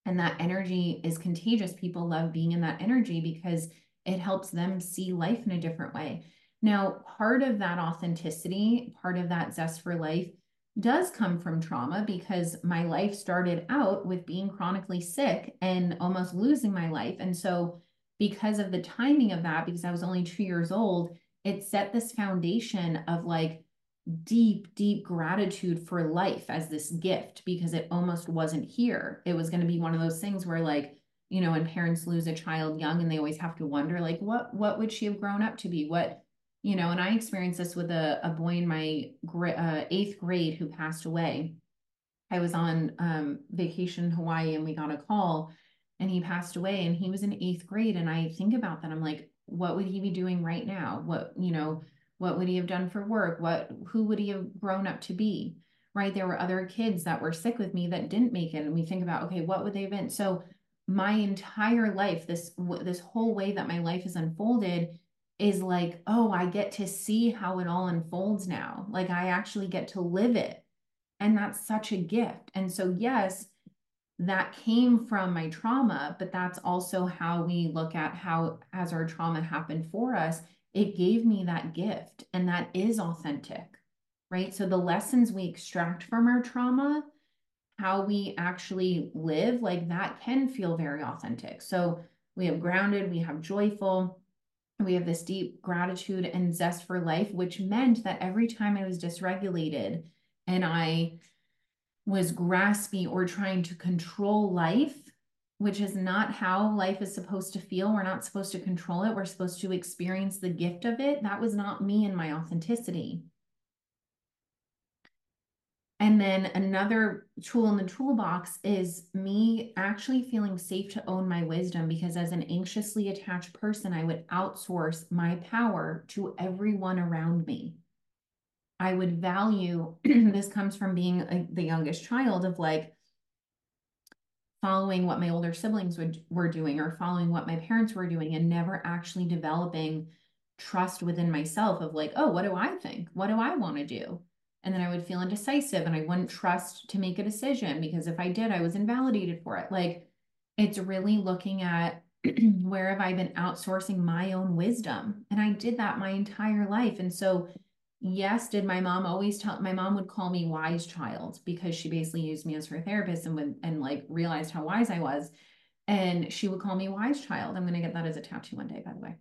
And that energy is contagious. People love being in that energy because it helps them see life in a different way. Now, part of that authenticity, part of that zest for life does come from trauma, because my life started out with being chronically sick and almost losing my life. And so because of the timing of that, because I was only two years old, it set this foundation of like deep, deep gratitude for life as this gift, because it almost wasn't here. It was going to be one of those things where like, you know, when parents lose a child young and they always have to wonder like, what, what would she have grown up to be? What you know, and I experienced this with a, a boy in my gr- uh, eighth grade who passed away. I was on um, vacation in Hawaii and we got a call and he passed away and he was in eighth grade. And I think about that. I'm like, what would he be doing right now? What, you know, what would he have done for work? What, who would he have grown up to be? Right. There were other kids that were sick with me that didn't make it. And we think about, okay, what would they have been? So my entire life, this, this whole way that my life has unfolded is like, oh, I get to see how it all unfolds now. Like I actually get to live it. And that's such a gift. And so, yes, that came from my trauma, but that's also how we look at how, as our trauma happened for us, it gave me that gift. And that is authentic, right? So the lessons we extract from our trauma, how we actually live, like that can feel very authentic. So we have grounded, we have joyful, we have this deep gratitude and zest for life, which meant that every time I was dysregulated and I was graspy or trying to control life, which is not how life is supposed to feel. We're not supposed to control it. We're supposed to experience the gift of it. That was not me and my authenticity. And then another tool in the toolbox is me actually feeling safe to own my wisdom, because as an anxiously attached person, I would outsource my power to everyone around me. I would value, this comes from being a, the youngest child, of like following what my older siblings would, were doing or following what my parents were doing and never actually developing trust within myself of like, oh, what do I think? What do I want to do? And then I would feel indecisive and I wouldn't trust to make a decision because if I did, I was invalidated for it. Like it's really looking at where have I been outsourcing my own wisdom? And I did that my entire life. And so yes, did my mom always tell, my mom would call me wise child because she basically used me as her therapist and would, and like realized how wise I was. And she would call me wise child. I'm going to get that as a tattoo one day, by the way,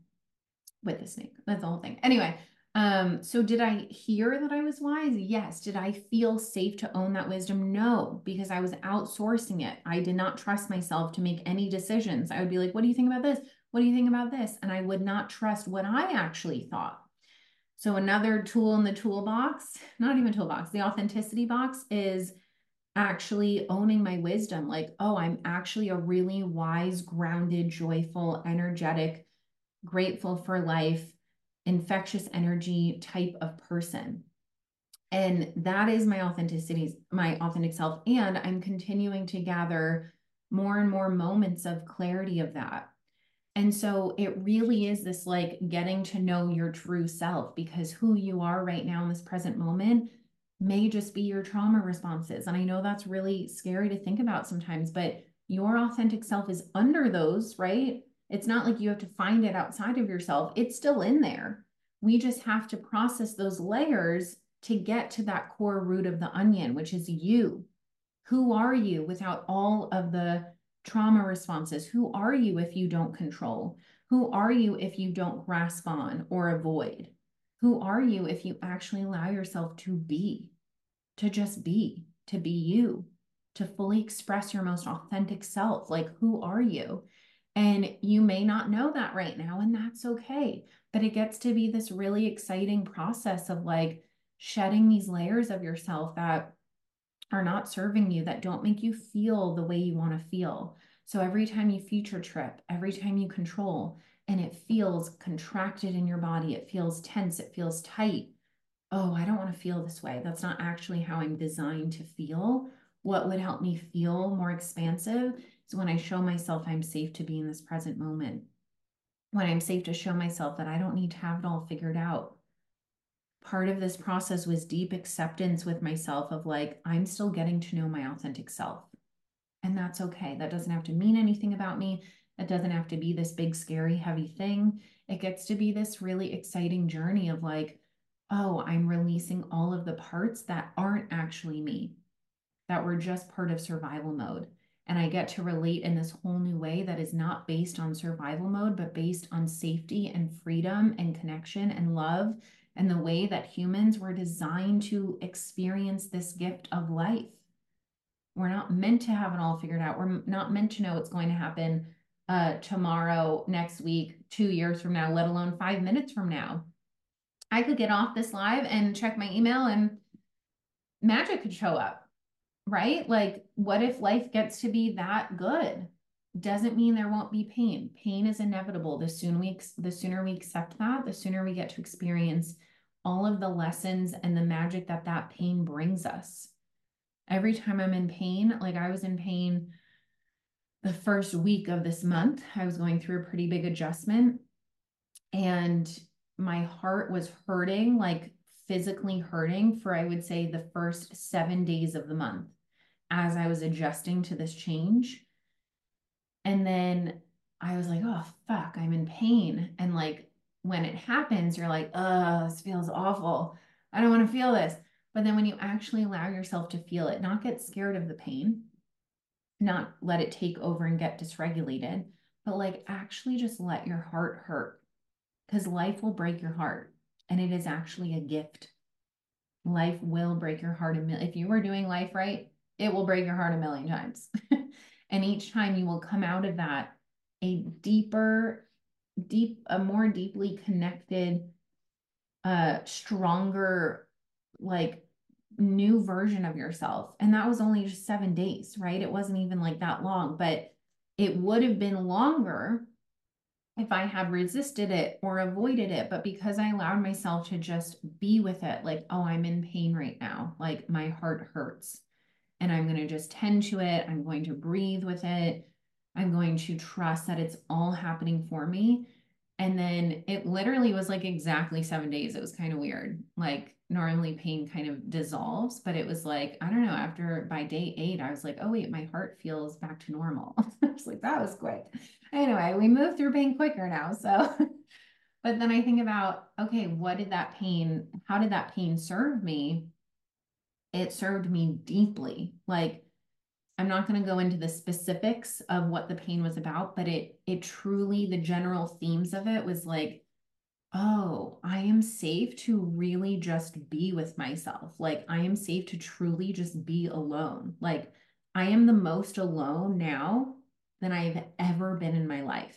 with the snake. That's the whole thing. Anyway. Um, so did I hear that I was wise? Yes. Did I feel safe to own that wisdom? No, because I was outsourcing it. I did not trust myself to make any decisions. I would be like, what do you think about this? What do you think about this? And I would not trust what I actually thought. So another tool in the toolbox, not even toolbox, the authenticity box is actually owning my wisdom. Like, oh, I'm actually a really wise, grounded, joyful, energetic, grateful for life, infectious energy type of person. And that is my authenticity, my authentic self. And I'm continuing to gather more and more moments of clarity of that. And so it really is this like getting to know your true self, because who you are right now in this present moment may just be your trauma responses. And I know that's really scary to think about sometimes, but your authentic self is under those, right? It's not like you have to find it outside of yourself. It's still in there. We just have to process those layers to get to that core root of the onion, which is you. Who are you without all of the trauma responses? Who are you if you don't control? Who are you if you don't grasp on or avoid? Who are you if you actually allow yourself to be, to just be, to be you, to fully express your most authentic self? Like, who are you? And you may not know that right now, and that's okay. But it gets to be this really exciting process of like shedding these layers of yourself that are not serving you, that don't make you feel the way you want to feel. So every time you future trip, every time you control, and it feels contracted in your body, it feels tense, it feels tight. Oh, I don't want to feel this way. That's not actually how I'm designed to feel. What would help me feel more expansive? So when I show myself I'm safe to be in this present moment, when I'm safe to show myself that I don't need to have it all figured out. Part of this process was deep acceptance with myself of like, I'm still getting to know my authentic self. And that's okay. That doesn't have to mean anything about me. That doesn't have to be this big, scary, heavy thing. It gets to be this really exciting journey of like, oh, I'm releasing all of the parts that aren't actually me, that were just part of survival mode. And I get to relate in this whole new way that is not based on survival mode, but based on safety and freedom and connection and love and the way that humans were designed to experience this gift of life. We're not meant to have it all figured out. We're not meant to know what's going to happen uh, tomorrow, next week, two years from now, let alone five minutes from now. I could get off this live and check my email and magic could show up, right? Like, what if life gets to be that good? Doesn't mean there won't be pain. Pain is inevitable. The sooner we, the sooner we accept that, the sooner we get to experience all of the lessons and the magic that that pain brings us. Every time I'm in pain, like I was in pain the first week of this month, I was going through a pretty big adjustment and my heart was hurting, like physically hurting for, I would say, the first seven days of the month as I was adjusting to this change. And then I was like, oh, fuck, I'm in pain. And like, when it happens, you're like, oh, this feels awful. I don't want to feel this. But then when you actually allow yourself to feel it, not get scared of the pain, not let it take over and get dysregulated, but like actually just let your heart hurt, because life will break your heart. And it is actually a gift. Life will break your heart. If you were doing life right, it will break your heart a million times. And each time you will come out of that a deeper, deep, a more deeply connected, uh, stronger, like new version of yourself. And that was only just seven days, right? It wasn't even like that long, but it would have been longer if I had resisted it or avoided it. But because I allowed myself to just be with it, like, oh, I'm in pain right now. Like my heart hurts and I'm going to just tend to it. I'm going to breathe with it. I'm going to trust that it's all happening for me. And then it literally was like exactly seven days. It was kind of weird. Like normally pain kind of dissolves, but it was like, I don't know, after by day eight, I was like, oh wait, my heart feels back to normal. I was like, that was quick. Anyway, we move through pain quicker now. So, but then I think about, okay, what did that pain, how did that pain serve me? It served me deeply. Like, I'm not going to go into the specifics of what the pain was about, but it, it truly, the general themes of it was like, oh, I am safe to really just be with myself. Like I am safe to truly just be alone. Like I am the most alone now than I've ever been in my life.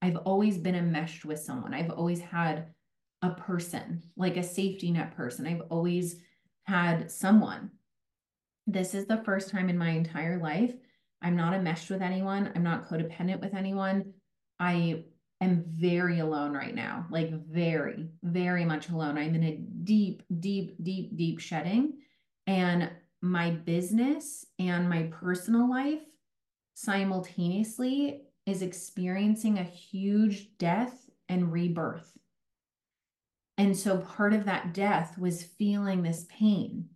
I've always been enmeshed with someone. I've always had a person, like a safety net person. I've always had someone. This is the first time in my entire life I'm not enmeshed with anyone. I'm not codependent with anyone. I am very alone right now, like very, very much alone. I'm in a deep, deep, deep, deep shedding. And my business and my personal life simultaneously is experiencing a huge death and rebirth. And so part of that death was feeling this pain,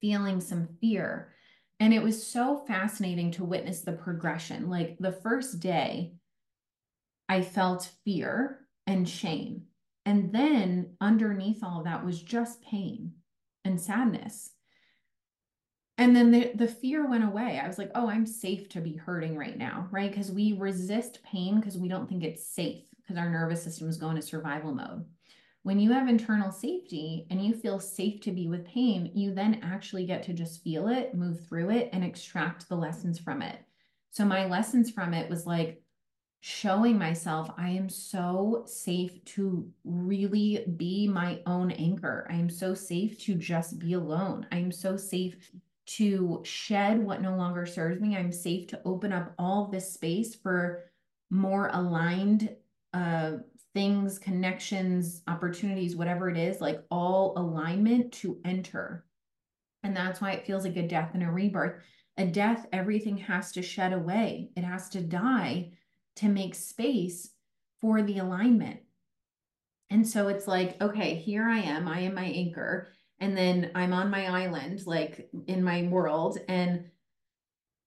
feeling some fear. And it was so fascinating to witness the progression. Like the first day, I felt fear and shame. And then underneath all of that was just pain and sadness. And then the, the fear went away. I was like, oh, I'm safe to be hurting right now, right? Because we resist pain because we don't think it's safe, because our nervous system is going to survival mode. When you have internal safety and you feel safe to be with pain, you then actually get to just feel it, move through it, and extract the lessons from it. So my lessons from it was like showing myself, I am so safe to really be my own anchor. I am so safe to just be alone. I am so safe to shed what no longer serves me. I'm safe to open up all this space for more aligned uh, things, connections, opportunities, whatever it is, like all alignment to enter. And that's why it feels like a death and a rebirth. A death, everything has to shed away. It has to die to make space for the alignment. And so it's like, okay, here I am. I am my anchor. And then I'm on my island, like in my world. And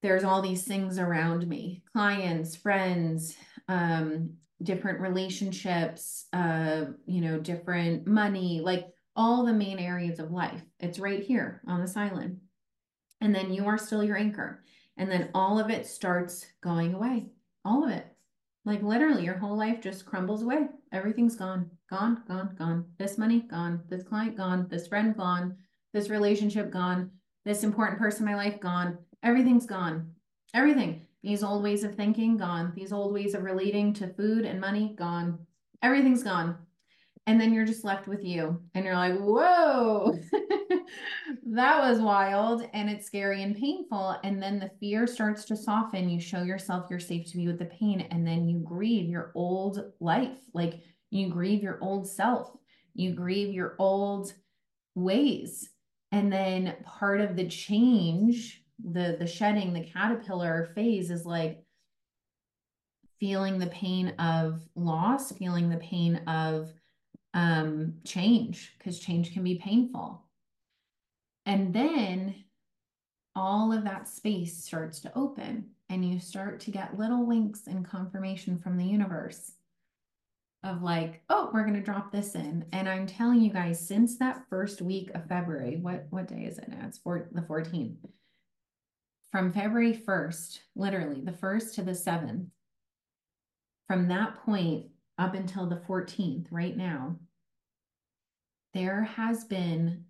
there's all these things around me, clients, friends, um, different relationships, uh, you know, different money, like all the main areas of life. It's right here on this island. And then you are still your anchor. And then all of it starts going away. All of it. Like literally your whole life just crumbles away. Everything's gone, gone, gone, gone. This money gone, this client gone, this friend gone, this relationship gone, this important person in my life gone. Everything's gone. Everything. These old ways of thinking gone. These old ways of relating to food and money gone. Everything's gone. And then you're just left with you and you're like, whoa, that was wild. And it's scary and painful. And then the fear starts to soften. You show yourself you're safe to be with the pain. And then you grieve your old life. Like you grieve your old self, you grieve your old ways. And then part of the change, the, the shedding, the caterpillar phase is like feeling the pain of loss, feeling the pain of um, change, because change can be painful. And then all of that space starts to open and you start to get little winks and confirmation from the universe of like, oh, we're going to drop this in. And I'm telling you guys, since that first week of February, what, what day is it now? It's four, the fourteenth. From February first, literally the first to the seventh, from that point up until the fourteenth, right now, there has been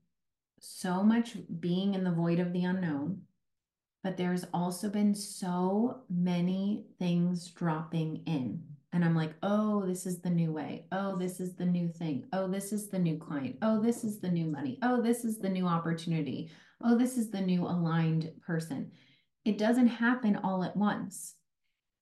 so much being in the void of the unknown, but there's also been so many things dropping in. And I'm like, oh, this is the new way. Oh, this is the new thing. Oh, this is the new client. Oh, this is the new money. Oh, this is the new opportunity. Oh, this is the new aligned person. It doesn't happen all at once,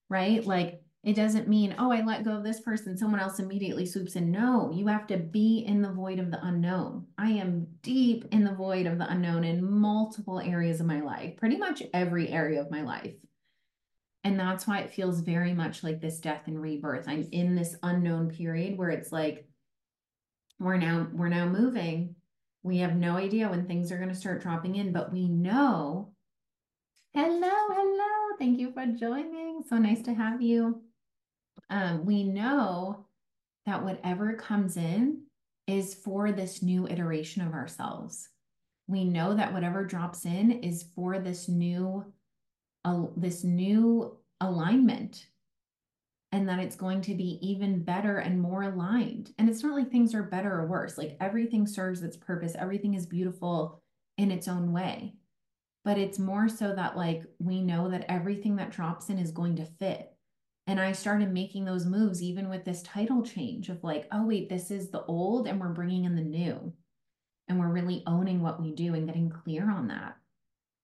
right? Like, it doesn't mean, oh, I let go of this person, someone else immediately swoops in. No, you have to be in the void of the unknown. I am deep in the void of the unknown in multiple areas of my life, pretty much every area of my life. And that's why it feels very much like this death and rebirth. I'm in this unknown period where it's like, we're now, we're now moving. We have no idea when things are going to start dropping in, but we know. Hello, hello. Thank you for joining. So nice to have you. Um, we know that whatever comes in is for this new iteration of ourselves. We know that whatever drops in is for this new, uh, this new alignment, and that it's going to be even better and more aligned. And it's not like things are better or worse. Like everything serves its purpose. Everything is beautiful in its own way, but it's more so that like, we know that everything that drops in is going to fit. And I started making those moves, even with this title change of like, oh, wait, this is the old and we're bringing in the new. And we're really owning what we do and getting clear on that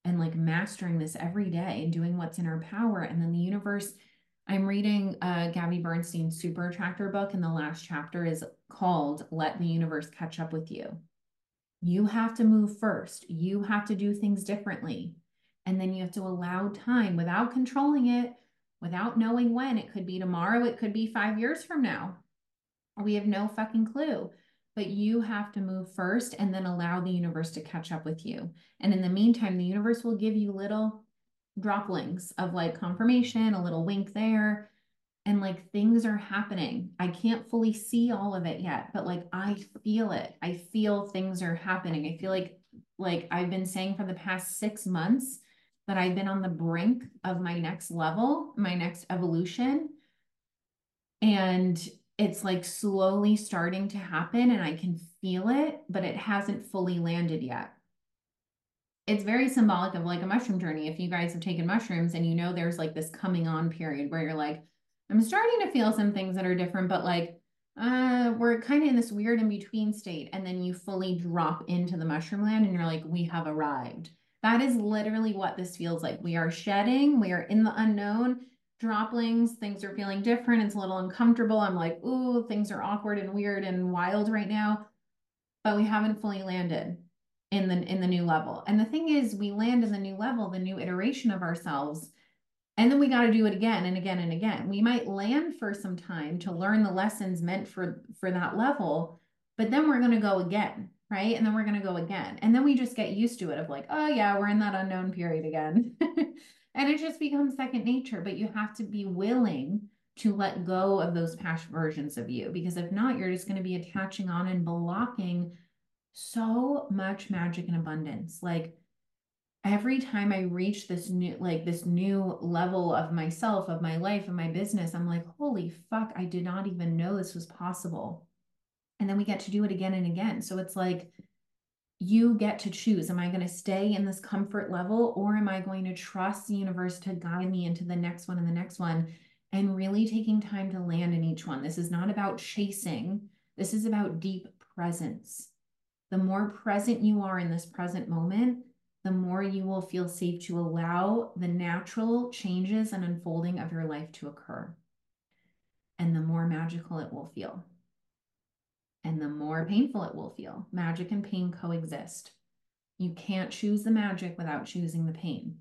and like mastering this every day and doing what's in our power. And then the universe, I'm reading uh, Gabby Bernstein's Super Attractor book. And the last chapter is called Let the Universe Catch Up With You. You have to move first. You have to do things differently. And then you have to allow time without controlling it, without knowing when. It could be tomorrow. It could be five years from now. We have no fucking clue, but you have to move first and then allow the universe to catch up with you. And in the meantime, the universe will give you little droplings of like confirmation, a little wink there. And like things are happening. I can't fully see all of it yet, but like, I feel it. I feel things are happening. I feel like, like I've been saying for the past six months, that I've been on the brink of my next level, my next evolution. And it's like slowly starting to happen and I can feel it, but it hasn't fully landed yet. It's very symbolic of like a mushroom journey. If you guys have taken mushrooms and you know, there's like this coming on period where you're like, I'm starting to feel some things that are different, but like, uh, we're kind of in this weird in between state. And then you fully drop into the mushroom land and you're like, we have arrived. That is literally what this feels like. We are shedding, we are in the unknown, droplings, things are feeling different, it's a little uncomfortable. I'm like, ooh, things are awkward and weird and wild right now, but we haven't fully landed in the, in the new level. And the thing is, we land in the new level, the new iteration of ourselves, and then we got to do it again and again and again. We might land for some time to learn the lessons meant for, for that level, but then we're going to go again. Right? And then we're going to go again. And then we just get used to it of like, oh yeah, we're in that unknown period again. And it just becomes second nature, but you have to be willing to let go of those past versions of you, because if not, you're just going to be attaching on and blocking so much magic and abundance. Like every time I reach this new, like this new level of myself, of my life, of my business, I'm like, holy fuck, I did not even know this was possible. And then we get to do it again and again. So it's like, you get to choose, am I going to stay in this comfort level, or am I going to trust the universe to guide me into the next one and the next one, and really taking time to land in each one? This is not about chasing. This is about deep presence. The more present you are in this present moment, the more you will feel safe to allow the natural changes and unfolding of your life to occur. And the more magical it will feel. And the more painful it will feel. Magic and pain coexist. You can't choose the magic without choosing the pain.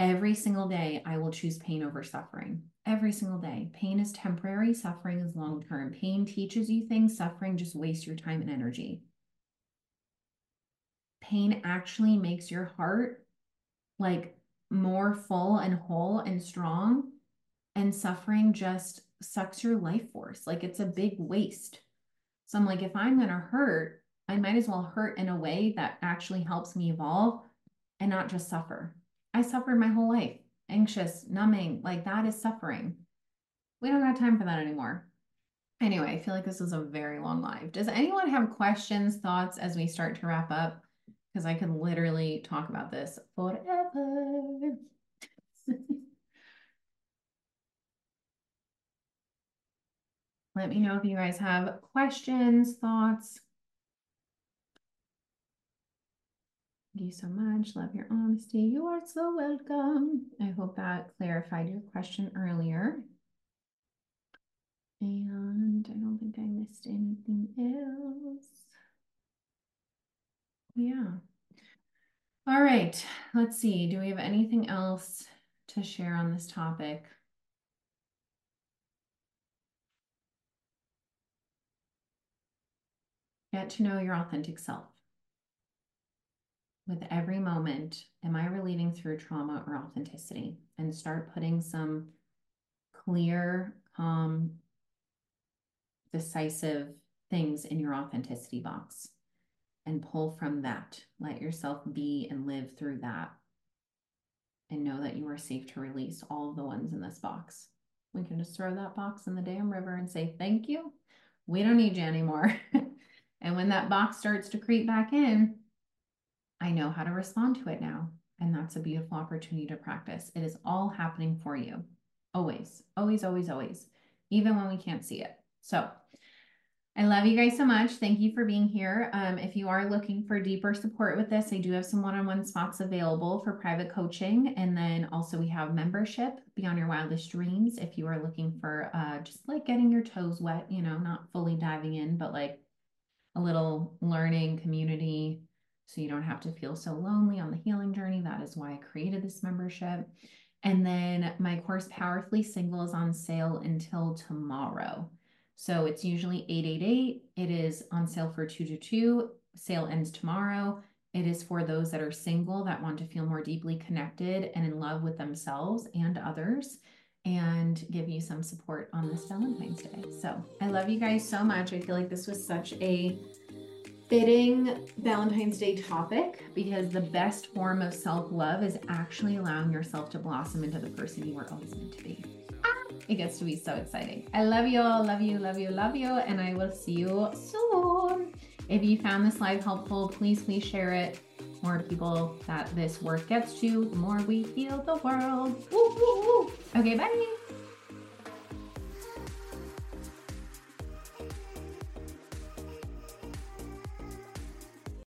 Every single day, I will choose pain over suffering. Every single day. Pain is temporary. Suffering is long-term. Pain teaches you things. Suffering just wastes your time and energy. Pain actually makes your heart like more full and whole and strong, and suffering just sucks your life force. Like, it's a big waste. So I'm like, if I'm going to hurt, I might as well hurt in a way that actually helps me evolve and not just suffer. I suffered my whole life. Anxious, numbing, like that is suffering. We don't have time for that anymore. Anyway, I feel like this was a very long live. Does anyone have questions, thoughts as we start to wrap up? Because I could literally talk about this forever. Let me know if you guys have questions, thoughts. Thank you so much. Love your honesty. You are so welcome. I hope that clarified your question earlier. And I don't think I missed anything else. Yeah. All right. Let's see. Do we have anything else to share on this topic? Get to know your authentic self. With every moment, am I relating through trauma or authenticity? And start putting some clear, calm, decisive things in your authenticity box and pull from that. Let yourself be and live through that. And know that you are safe to release all of the ones in this box. We can just throw that box in the damn river and say, thank you. We don't need you anymore. And when that box starts to creep back in, I know how to respond to it now. And that's a beautiful opportunity to practice. It is all happening for you. Always, always, always, always. Even when we can't see it. So I love you guys so much. Thank you for being here. Um, if you are looking for deeper support with this, I do have some one-on-one spots available for private coaching. And then also we have membership Beyond Your Wildest Dreams. If you are looking for uh, just like getting your toes wet, you know, not fully diving in, but like a little learning community, so you don't have to feel so lonely on the healing journey. That is why I created this membership. And then my course, Powerfully Single, is on sale until tomorrow. So it's usually eight eight eight. It is on sale for two two two. Sale ends tomorrow. It is for those that are single that want to feel more deeply connected and in love with themselves and others, and give you some support on this Valentine's Day. So I love you guys so much. I feel like this was such a fitting Valentine's Day topic, because the best form of self-love is actually allowing yourself to blossom into the person you were always meant to be. Ah, it gets to be so exciting. I love you all. Love you, love you, love you. And I will see you soon. If you found this live helpful, please, please share it. The more people that this work gets to, the more we heal the world. Woo, woo, woo. Okay, bye.